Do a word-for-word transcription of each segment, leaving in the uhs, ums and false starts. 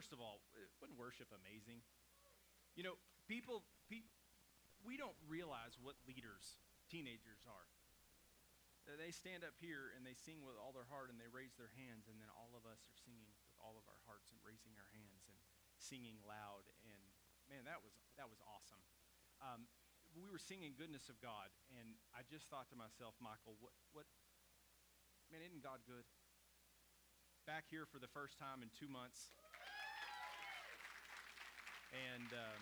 first of all, wasn't worship amazing? You know, people, pe- we don't realize what leaders teenagers are. They stand up here and they sing with all their heart and they raise their hands, and then all of us are singing with all of our hearts and raising our hands and singing loud. And man, that was that was awesome. Um, we were singing Goodness of God, and I just thought to myself, Michael, what what? Man, isn't God good? Back here for the first time in two months, and um,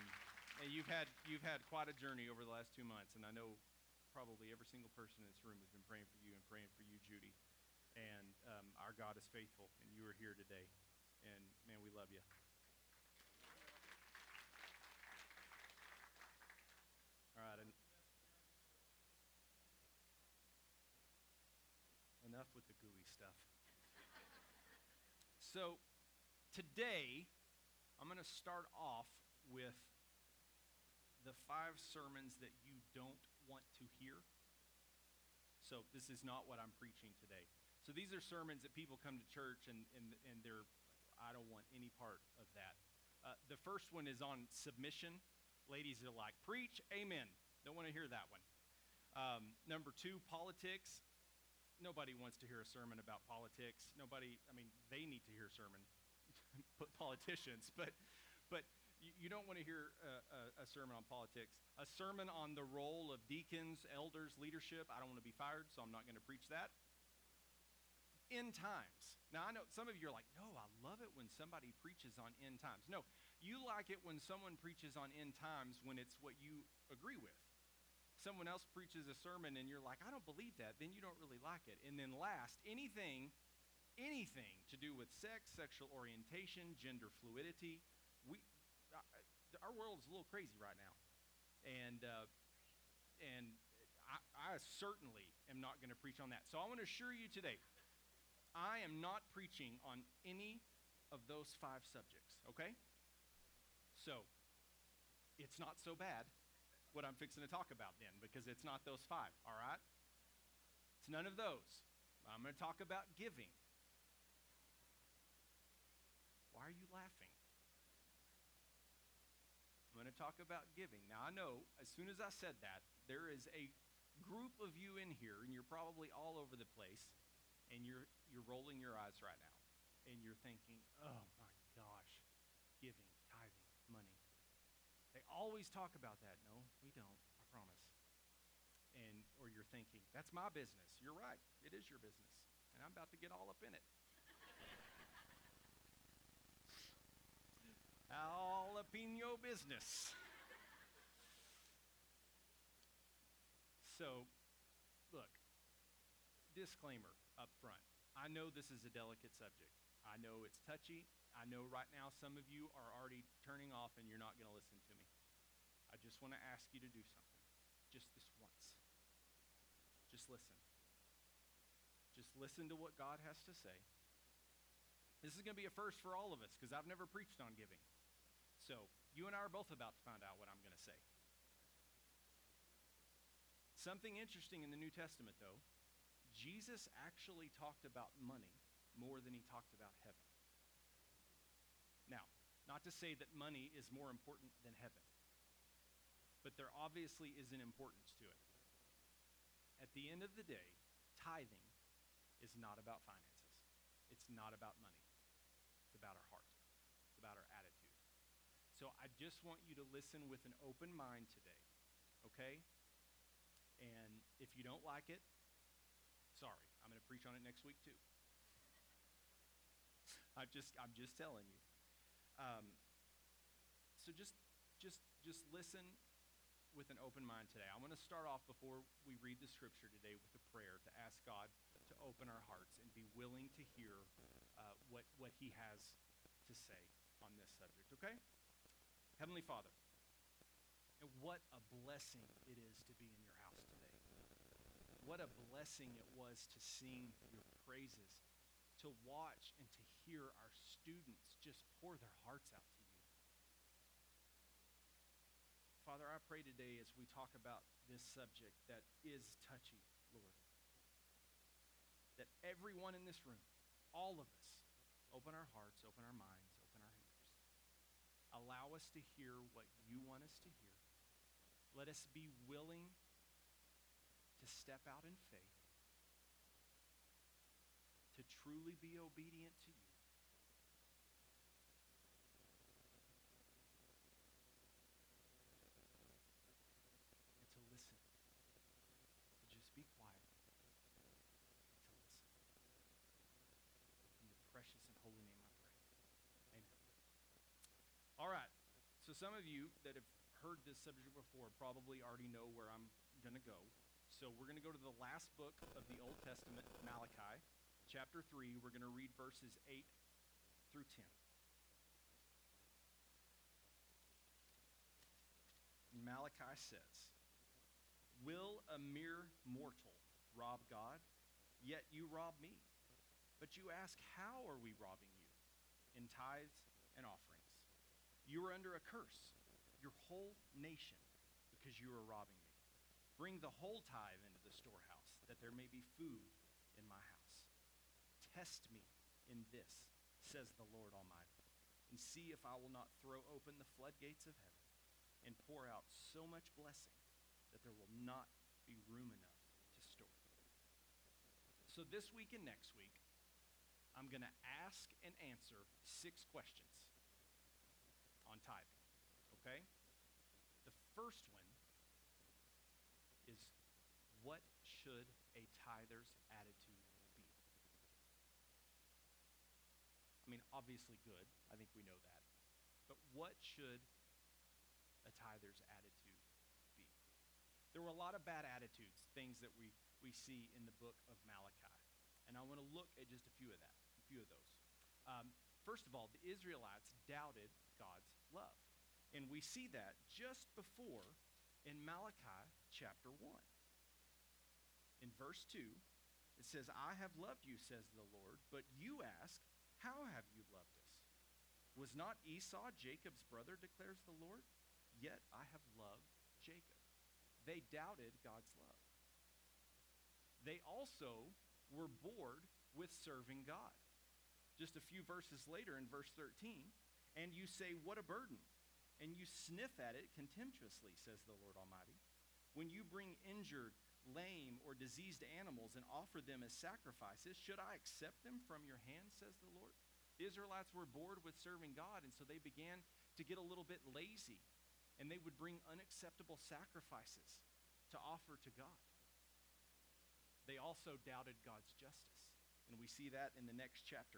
you've had you've had quite a journey over the last two months, and I know. Probably every single person in this room has been praying for you and praying for you, Judy. And um, our God is faithful, and you are here today. And, man, we love you. All right. En- enough with the gooey stuff. So today I'm going to start off with the five sermons that you don't want to hear. So this is not what I'm preaching today. So these are sermons that people come to church and and, and they're, I don't want any part of that. Uh, the first one is on submission. Ladies are like, preach, amen. Don't want to hear that one. Um, number two, politics. Nobody wants to hear a sermon about politics. Nobody, I mean, they need to hear a sermon, but politicians, but but you don't want to hear a, a, a sermon on politics. A sermon on the role of deacons, elders, leadership. I don't want to be fired, so I'm not going to preach that. End times. Now, I know some of you are like, no, I love it when somebody preaches on end times. No, you like it when someone preaches on end times when it's what you agree with. Someone else preaches a sermon and you're like, I don't believe that. Then you don't really like it. And then last, anything, anything to do with sex, sexual orientation, gender fluidity. We... Our world's a little crazy right now, and uh, and I, I certainly am not going to preach on that. So I want to assure you today, I am not preaching on any of those five subjects, okay? So it's not so bad what I'm fixing to talk about then, because it's not those five, all right? It's none of those. I'm going to talk about giving. Why are you laughing? I'm going to talk about giving. Now, I know as soon as I said that, there is a group of you in here, and you're probably all over the place, and you're you're rolling your eyes right now, and you're thinking, oh, my gosh, giving, tithing, money. They always talk about that. No, we don't, I promise. And or you're thinking, that's my business. You're right. It is your business, and I'm about to get all up in it. All up in your business. So, look, disclaimer up front. I know this is a delicate subject. I know it's touchy. I know right now some of you are already turning off and you're not going to listen to me. I just want to ask you to do something. Just this once. Just listen. Just listen to what God has to say. This is going to be a first for all of us because I've never preached on giving. So you and I are both about to find out what I'm going to say. Something interesting in the New Testament, though, Jesus actually talked about money more than he talked about heaven. Now, not to say that money is more important than heaven, but there obviously is an importance to it. At the end of the day, tithing is not about finances. It's not about money. It's about our heart. It's about our attitude. So I just want you to listen with an open mind today, okay? And if you don't like it, sorry, I'm going to preach on it next week too. I'm just, I'm just telling you. Um, so just, just, just listen with an open mind today. I want to start off before we read the scripture today with a prayer to ask God to open our hearts and be willing to hear uh, what what He has to say on this subject. Okay. Heavenly Father, and what a blessing it is to be in your house today. What a blessing it was to sing your praises, to watch and to hear our students just pour their hearts out to you. Father, I pray today as we talk about this subject that is touchy, Lord, that everyone in this room, all of us, open our hearts, open our minds, open our hands, us to hear what you want us to hear. Let us be willing to step out in faith, to truly be obedient to you. All right, so some of you that have heard this subject before probably already know where I'm going to go. So we're going to go to the last book of the Old Testament, Malachi, chapter three. We're going to read verses eight through ten. Malachi says, "Will a mere mortal rob God? Yet you rob me. But you ask, how are we robbing you? In tithes and offerings. You are under a curse, your whole nation, because you are robbing me. Bring the whole tithe into the storehouse, that there may be food in my house. Test me in this, says the Lord Almighty, and see if I will not throw open the floodgates of heaven and pour out so much blessing that there will not be room enough to store it." So this week and next week, I'm going to ask and answer six questions on tithing, okay? The first one is, what should a tither's attitude be? I mean, obviously good. I think we know that. But what should a tither's attitude be? There were a lot of bad attitudes, things that we, we see in the book of Malachi. And I want to look at just a few of that, a few of those. Um, first of all, the Israelites doubted God's love. And we see that just before in Malachi chapter one. In verse two, it says, "I have loved you, says the Lord, but you ask, how have you loved us? Was not Esau Jacob's brother, declares the Lord? Yet I have loved Jacob." They doubted God's love. They also were bored with serving God. Just a few verses later in verse thirteen, "And you say, what a burden, and you sniff at it contemptuously, says the Lord Almighty. When you bring injured, lame, or diseased animals and offer them as sacrifices, should I accept them from your hand, says the Lord?" The Israelites were bored with serving God, and so they began to get a little bit lazy, and they would bring unacceptable sacrifices to offer to God. They also doubted God's justice, and we see that in the next chapter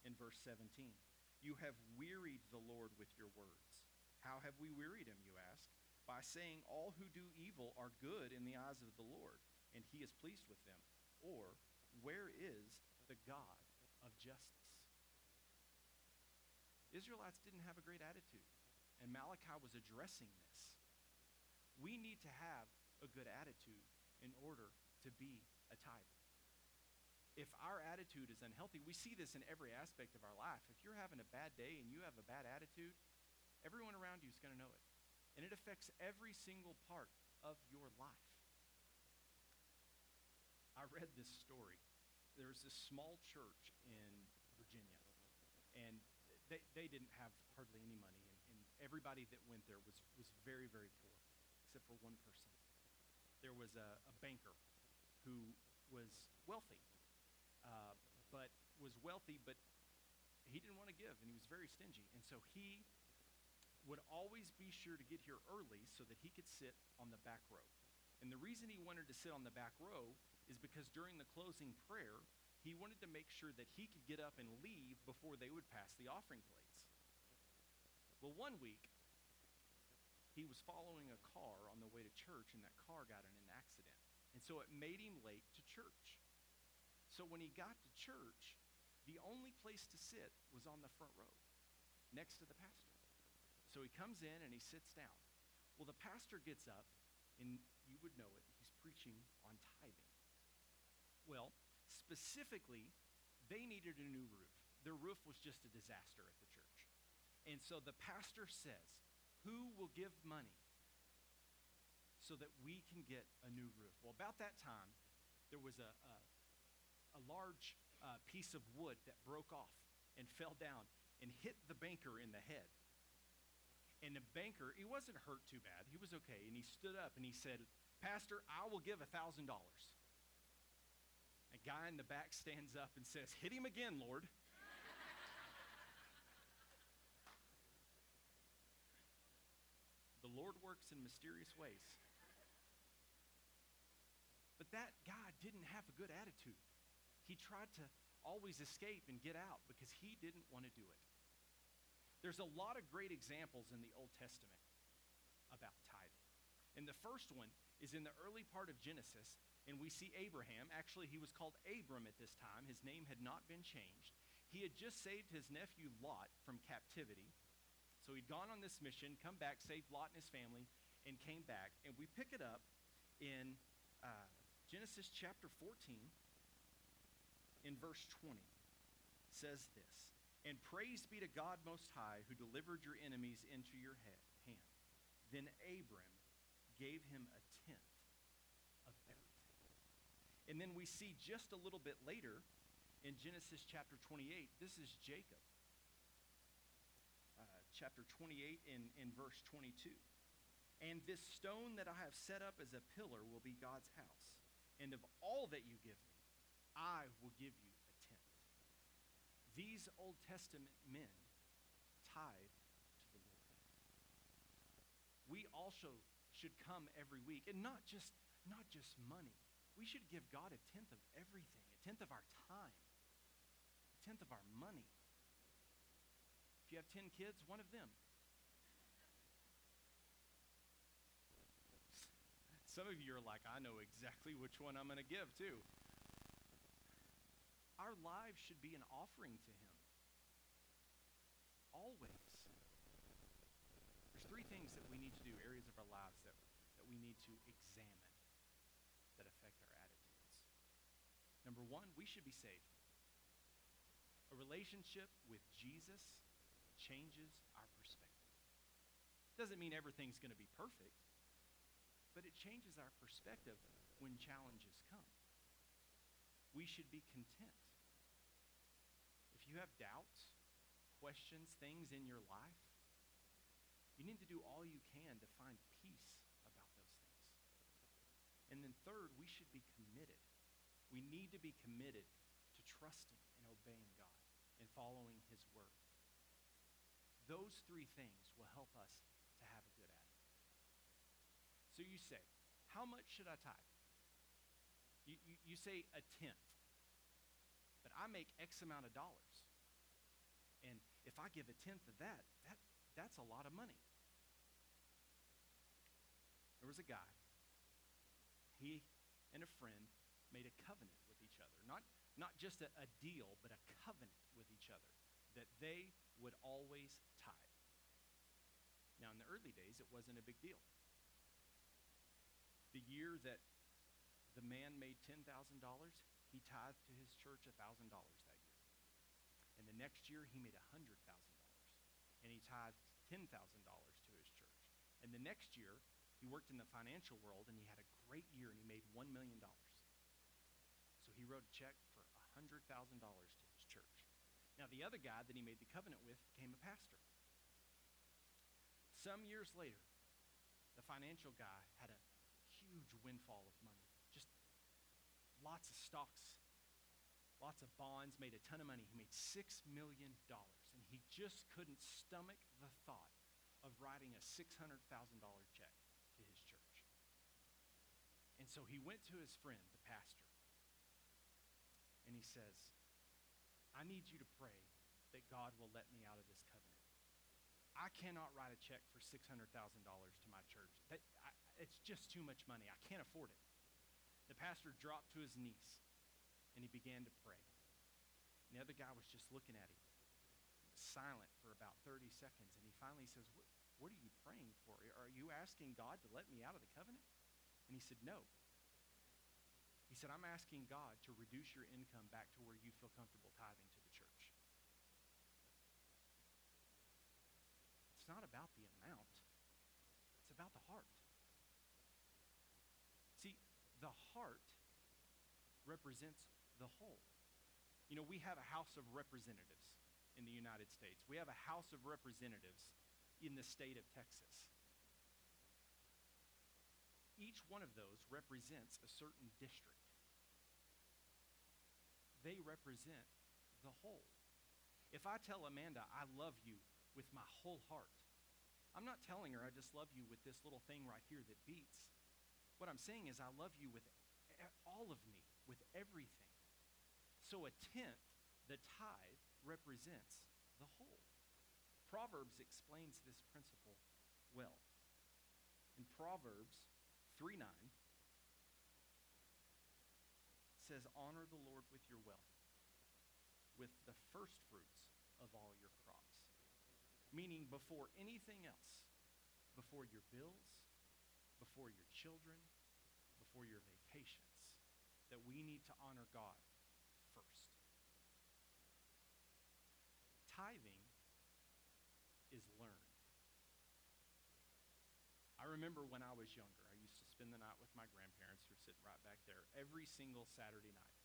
in verse seventeen. "You have wearied the Lord with your words. How have we wearied him, you ask? By saying, all who do evil are good in the eyes of the Lord, and he is pleased with them. Or, where is the God of justice?" Israelites didn't have a great attitude, and Malachi was addressing this. We need to have a good attitude in order to be a tithe. If our attitude is unhealthy, we see this in every aspect of our life. If you're having a bad day and you have a bad attitude, everyone around you is going to know it. And it affects every single part of your life. I read this story. There was this small church in Virginia, and they, they didn't have hardly any money, and, and everybody that went there was, was very, very poor, except for one person. There was a, a banker who was wealthy. Uh, but was wealthy, but he didn't want to give, and he was very stingy. And so he would always be sure to get here early so that he could sit on the back row. And the reason he wanted to sit on the back row is because during the closing prayer, he wanted to make sure that he could get up and leave before they would pass the offering plates. Well, one week, he was following a car on the way to church, and that car got in an accident. And so it made him late to church. So when he got to church, the only place to sit was on the front row, next to the pastor. So he comes in and he sits down. Well, the pastor gets up, and you would know it, he's preaching on tithing. Well, specifically, they needed a new roof. Their roof was just a disaster at the church. And so the pastor says, "Who will give money so that we can get a new roof?" Well, about that time, there was a... a A large uh, piece of wood that broke off and fell down and hit the banker in the head. And the banker, he wasn't hurt too bad. He was okay. And he stood up and he said, "Pastor, I will give a thousand dollars. A guy in the back stands up and says, "Hit him again, Lord." The Lord works in mysterious ways. But that guy didn't have a good attitude. He tried to always escape and get out because he didn't want to do it. There's a lot of great examples in the Old Testament about tithing. And the first one is in the early part of Genesis, and we see Abraham. Actually, he was called Abram at this time. His name had not been changed. He had just saved his nephew Lot from captivity. So he'd gone on this mission, come back, saved Lot and his family, and came back. And we pick it up in uh, Genesis chapter fourteen, in verse twenty, says this, "And praise be to God Most High, who delivered your enemies into your hand. Then Abram gave him a tenth of everything." And then we see just a little bit later in Genesis chapter twenty-eight, this is Jacob. Uh, chapter twenty-eight in, in verse twenty-two. "And this stone that I have set up as a pillar will be God's house. And of all that you give me, I will give you." These Old Testament men tithe to the Lord. We also should come every week, and not just, not just money. We should give God a tenth of everything, a tenth of our time, a tenth of our money. If you have ten kids, one of them. Some of you are like, "I know exactly which one I'm going to give to." Our lives should be an offering to Him. Always. There's three things that we need to do, areas of our lives that, that we need to examine that affect our attitudes. Number one, we should be saved. A relationship with Jesus changes our perspective. Doesn't mean everything's going to be perfect, but it changes our perspective when challenges come. We should be content. If you have doubts, questions, things in your life, you need to do all you can to find peace about those things. And then third, we should be committed. We need to be committed to trusting and obeying God and following His word. Those three things will help us to have a good attitude. So you say, "How much should I tithe?" You, you, you say a tenth. "But I make X amount of dollars. And if I give a tenth of that, that that's a lot of money." There was a guy. He and a friend made a covenant with each other. Not, not just a, a deal, but a covenant with each other that they would always tithe. Now, in the early days, it wasn't a big deal. The year that the man made ten thousand dollars, he tithed to his church a thousand dollars that year. And the next year, he made one hundred thousand dollars, and he tithed ten thousand dollars to his church. And the next year, he worked in the financial world, and he had a great year, and he made one million dollars. So he wrote a check for one hundred thousand dollars to his church. Now, the other guy that he made the covenant with became a pastor. Some years later, the financial guy had a huge windfall of money. Lots of stocks, lots of bonds, made a ton of money. He made six million dollars, and he just couldn't stomach the thought of writing a six hundred thousand dollars check to his church. And so he went to his friend, the pastor, and he says, "I need you to pray that God will let me out of this covenant. I cannot write a check for six hundred thousand dollars to my church. That, I, it's just too much money. I can't afford it." The pastor dropped to his knees, and he began to pray. And the other guy was just looking at him. He was silent for about thirty seconds, and he finally says, what, what are you praying for? Are you asking God to let me out of the covenant?" And he said, "No." He said, "I'm asking God to reduce your income back to where you feel comfortable tithing to the church. It's not about the amount. It's about the heart." The heart represents the whole. You know, we have a House of Representatives in the United States. We have a House of Representatives in the state of Texas. Each one of those represents a certain district. They represent the whole. If I tell Amanda I love you with my whole heart, I'm not telling her I just love you with this little thing right here that beats. What I'm saying is I love you with all of me, with everything. So a tenth, the tithe, represents the whole. Proverbs explains this principle well. In Proverbs three nine, it says, honor the Lord with your wealth, with the first fruits of all your crops. Meaning before anything else, before your bills, before your children, before your vacations, that we need to honor God first. Tithing is learned. I remember when I was younger, I used to spend the night with my grandparents who are sitting right back there every single Saturday night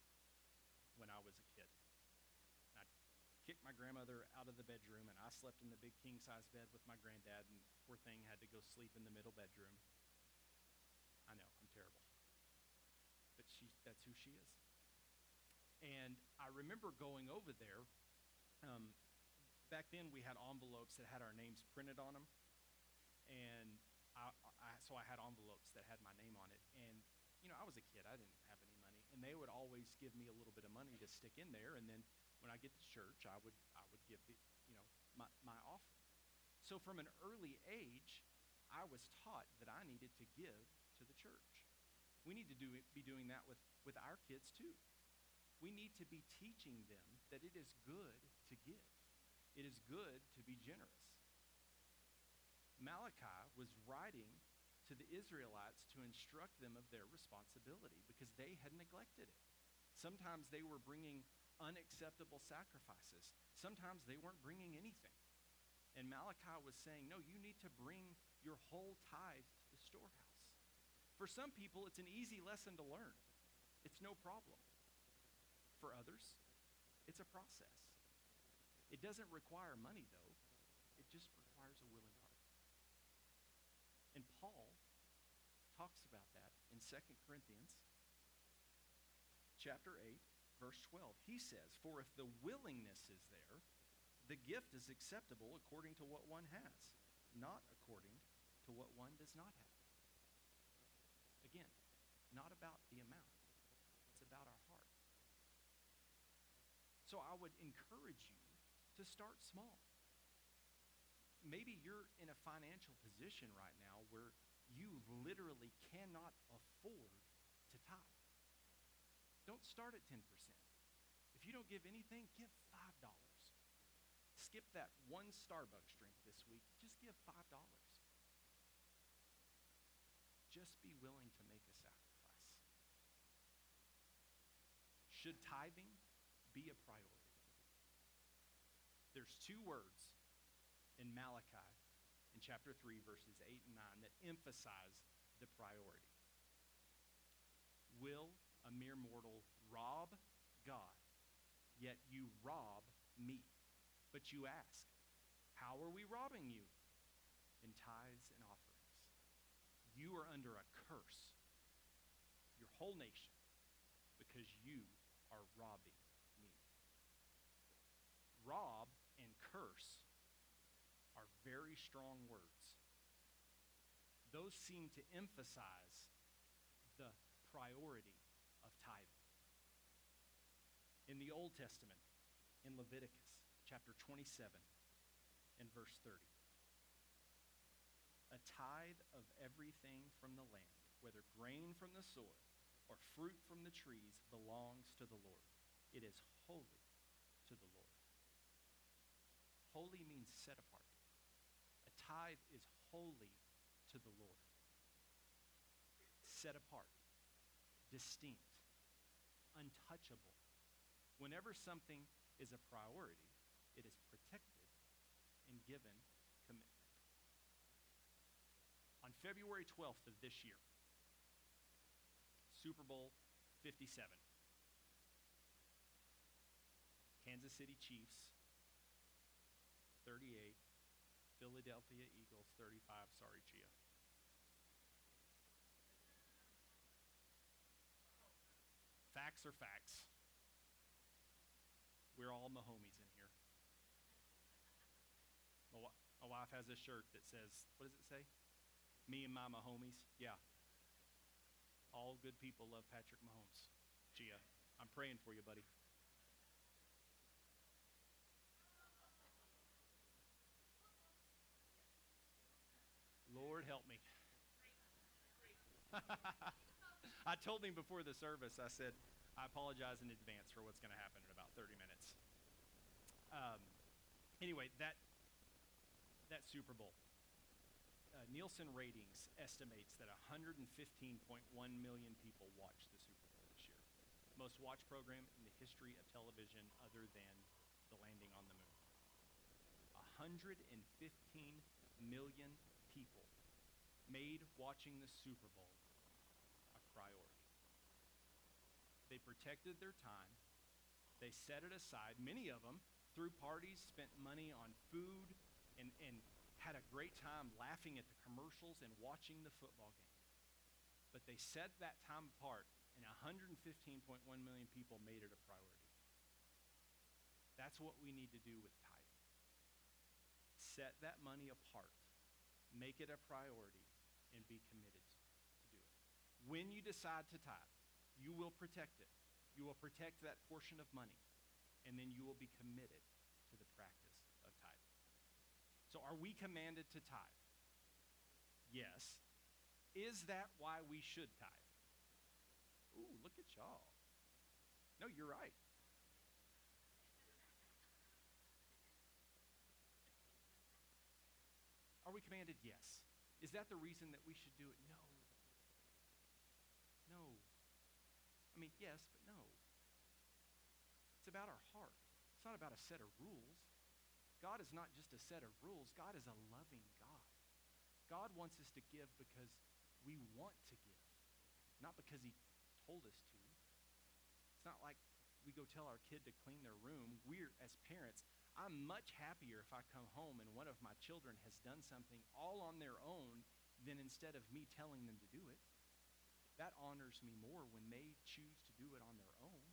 when I was a kid. And I'd kick my grandmother out of the bedroom, and I slept in the big king-size bed with my granddad, and poor thing had to go sleep in the middle bedroom. I know, I'm terrible. But she, that's who she is. And I remember going over there. Um, back then we had envelopes that had our names printed on them. And I, I, so I had envelopes that had my name on it. And, you know, I was a kid. I didn't have any money. And they would always give me a little bit of money to stick in there. And then when I get to church, I would I would give, the, you know, my, my offering. So from an early age, I was taught that I needed to give to the church. We need to do it, be doing that with, with our kids too. We need to be teaching them that it is good to give. It is good to be generous. Malachi was writing to the Israelites to instruct them of their responsibility because they had neglected it. Sometimes they were bringing unacceptable sacrifices. Sometimes they weren't bringing anything. And Malachi was saying, no, you need to bring your whole tithe to the storehouse. For some people, it's an easy lesson to learn. It's no problem. For others, it's a process. It doesn't require money, though. It just requires a willing heart. And Paul talks about that in Second Corinthians chapter eight, verse twelve. He says, for if the willingness is there, the gift is acceptable according to what one has, not according to what one does not have. Again, not about the amount. It's about our heart. So I would encourage you to start small. Maybe you're in a financial position right now where you literally cannot afford to tithe. Don't start at ten percent. If you don't give anything, give five dollars. Skip that one Starbucks drink this week. Just give five dollars. Just be willing to make a sacrifice. Should tithing be a priority? There's two words in Malachi in chapter three, verses eight and nine that emphasize the priority. Will a mere mortal rob God? Yet you rob me. But you ask, how are we robbing you? In tithes and offerings. You are under a curse, your whole nation, because you are robbing me. Rob and curse are very strong words. Those seem to emphasize the priority of tithing. In the Old Testament, in Leviticus chapter twenty-seven and verse thirty, a tithe of everything from the land, whether grain from the soil or fruit from the trees, belongs to the Lord. It is holy to the Lord. Holy means set apart. A tithe is holy to the Lord. Set apart, distinct, untouchable. Whenever something is a priority, it is protected and given commitment. On February twelfth of this year, Super Bowl fifty-seven, Kansas City Chiefs, thirty-eight, Philadelphia Philadelphia Eagles thirty-five. Sorry, Chia. Facts are facts. We're all Mahomies in here. My, w- my wife has a shirt that says, what does it say? Me and my Mahomies. Yeah. All good people love Patrick Mahomes. Gia, I'm praying for you, buddy. Lord, help me. I told him before the service, I said, I apologize in advance for what's going to happen in about thirty minutes. Um, anyway, that that Super Bowl. Uh, Nielsen ratings estimates that one hundred fifteen point one million people watched the Super Bowl this year. Most watched program in the history of television other than the landing on the moon. one hundred fifteen million people made watching the Super Bowl a priority. They protected their time. They set it aside. Many of them threw parties, spent money on food, and, and had a great time laughing at the commercials and watching the football game. But they set that time apart, and one hundred fifteen point one million people made it a priority. That's what we need to do with tithing. Set that money apart. Make it a priority and be committed to do it. When you decide to tithe, you will protect it. You will protect that portion of money, and then you will be committed to the practice of tithing. So are we commanded to tithe? Yes. Is that why we should tithe? Ooh, look at y'all. No, you're right. Are we commanded? Yes. Is that the reason that we should do it? No. No. I mean, yes, but no. It's about our heart. It's not about a set of rules. God is not just a set of rules. God is a loving God. God wants us to give because we want to give, not because he told us to. It's not like we go tell our kid to clean their room. We're, as parents, I'm much happier if I come home and one of my children has done something all on their own than instead of me telling them to do it. That honors me more when they choose to do it on their own.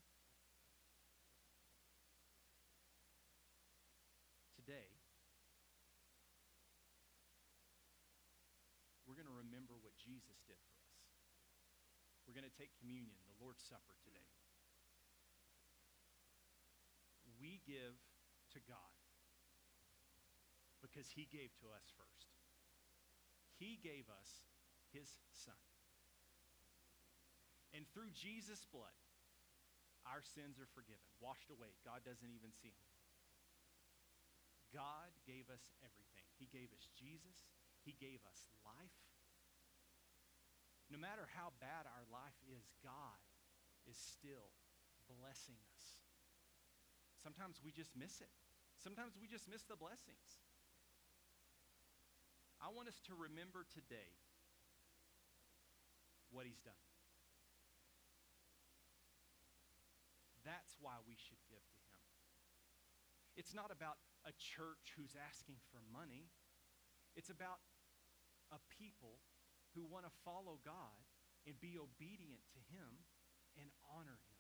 Today, we're going to remember what Jesus did for us. We're going to take communion, the Lord's Supper, today. We give to God because he gave to us first. He gave us his son. And through Jesus' blood, our sins are forgiven, washed away. God doesn't even see them. God gave us everything. He gave us Jesus. He gave us life. No matter how bad our life is, God is still blessing us. Sometimes we just miss it. Sometimes we just miss the blessings. I want us to remember today what he's done. That's why we should give to him. It's not about a church who's asking for money. It's about a people who want to follow God and be obedient to him and honor him.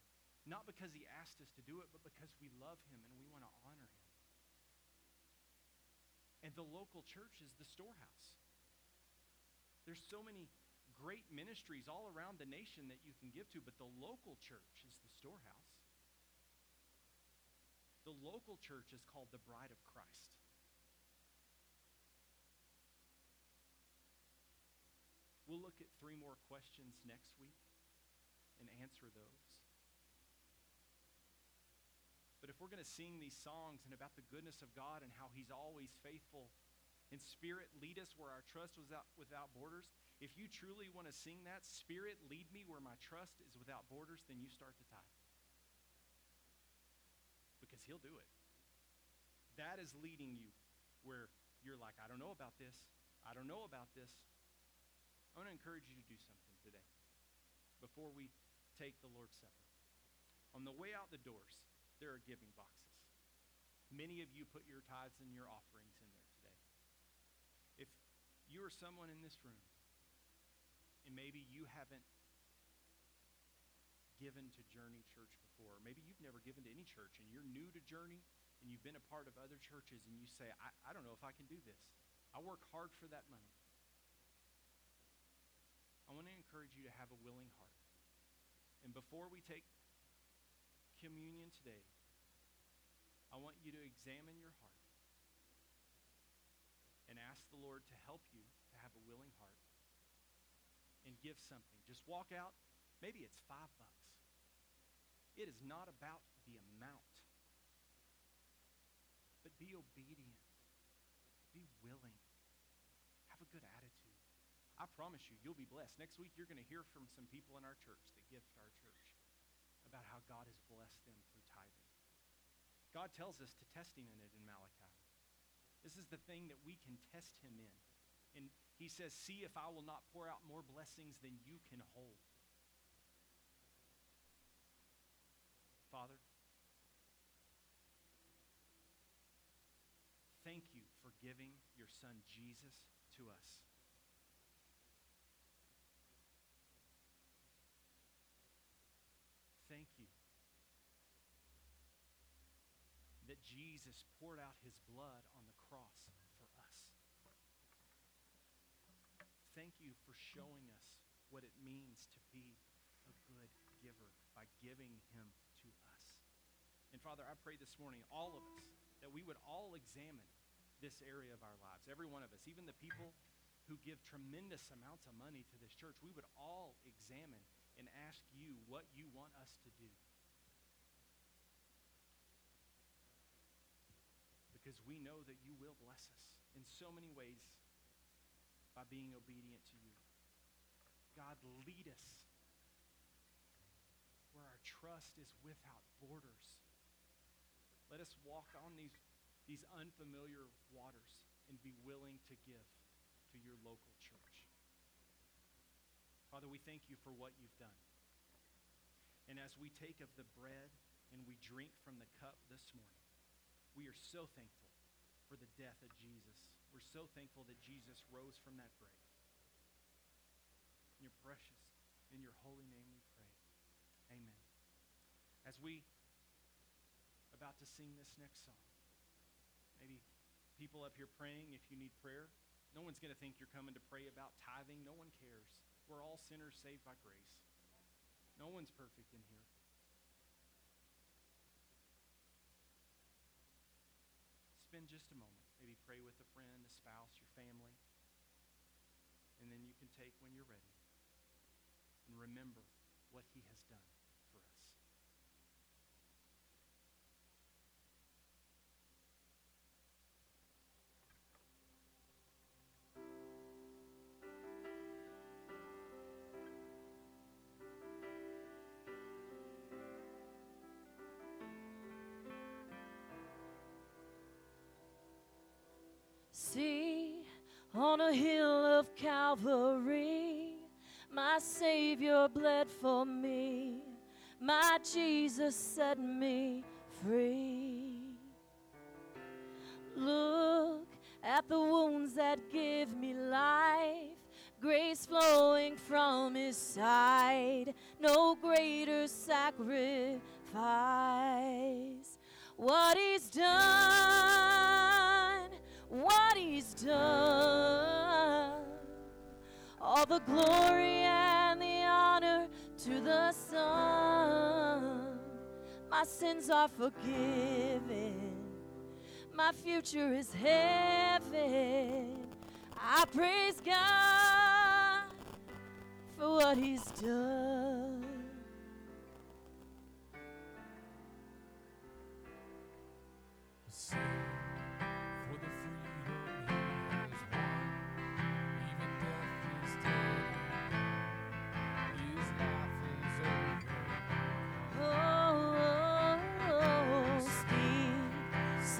Not because he asked us to do it, but because we love him and we want to honor him. And the local church is the storehouse. There's so many great ministries all around the nation that you can give to, but the local church is the storehouse. The local church is called the Bride of Christ. We'll look at three more questions next week and answer those. But if we're going to sing these songs and about the goodness of God and how he's always faithful, and Spirit, lead us where our trust was out, without borders, if you truly want to sing that, Spirit, lead me where my trust is without borders, then you start to tithe. Because he'll do it. That is leading you where you're like, I don't know about this. I don't know about this. I want to encourage you to do something today before we take the Lord's Supper. On the way out the doors, there are giving boxes. Many of you put your tithes and your offerings in there today. You are someone in this room, and maybe you haven't given to Journey Church before. Maybe you've never given to any church, and you're new to Journey, and you've been a part of other churches, and you say, I, I don't know if I can do this. I work hard for that money. I want to encourage you to have a willing heart. And before we take communion today, I want you to examine your heart and ask the Lord to help you to have a willing heart and give something. Just walk out. Maybe it's five bucks. It is not about the amount, but be obedient. Be willing. Have a good attitude. I promise you, you'll be blessed. Next week, you're going to hear from some people in our church that gift our church about how God has blessed them through tithing. God tells us to test him in it in Malachi. This is the thing that we can test him in. And he says, see if I will not pour out more blessings than you can hold. Father, thank you for giving your son Jesus to us. Thank you that Jesus poured out his blood on the cross for us. Thank you for showing us what it means to be a good giver by giving him to us. And Father, I pray this morning, all of us, that we would all examine this area of our lives, every one of us, even the people who give tremendous amounts of money to this church, we would all examine and ask you what you want us to do. Because we know that you will bless us in so many ways by being obedient to you. God, lead us where our trust is without borders. Let us walk on these, these unfamiliar waters and be willing to give to your local church. Father, we thank you for what you've done. And as we take of the bread and we drink from the cup this morning, we are so thankful for the death of Jesus. We're so thankful that Jesus rose from that grave. In your precious, in your holy name we pray. Amen. As we about to sing this next song. Maybe people up here praying if you need prayer. No one's going to think you're coming to pray about tithing. No one cares. We're all sinners saved by grace. No one's perfect in here. Spend just a moment. Maybe pray with a friend, a spouse, your family. And then you can take when you're ready. And remember what he has done. See, on a hill of Calvary, my Savior bled for me. My Jesus set me free. Look at the wounds that give me life, grace flowing from his side, no greater sacrifice. What he's done, what he's done, all the glory and the honor to the Son. My sins are forgiven, my future is heaven. I praise God for what he's done. So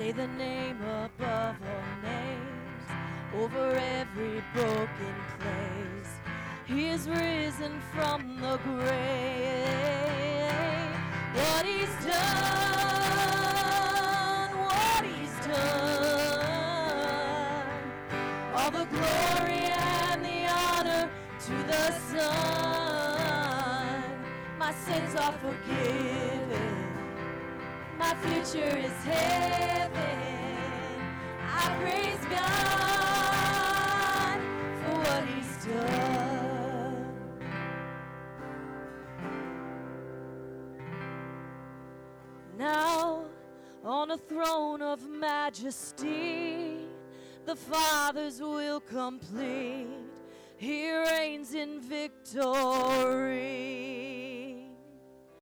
say the name above all names, over every broken place. He is risen from the grave. What he's done, what he's done, all all the glory and the honor to the Son. My sins are forgiven. My future is heaven. I praise God for what He's done. Now, on a throne of majesty, the Father's will complete. He reigns in victory.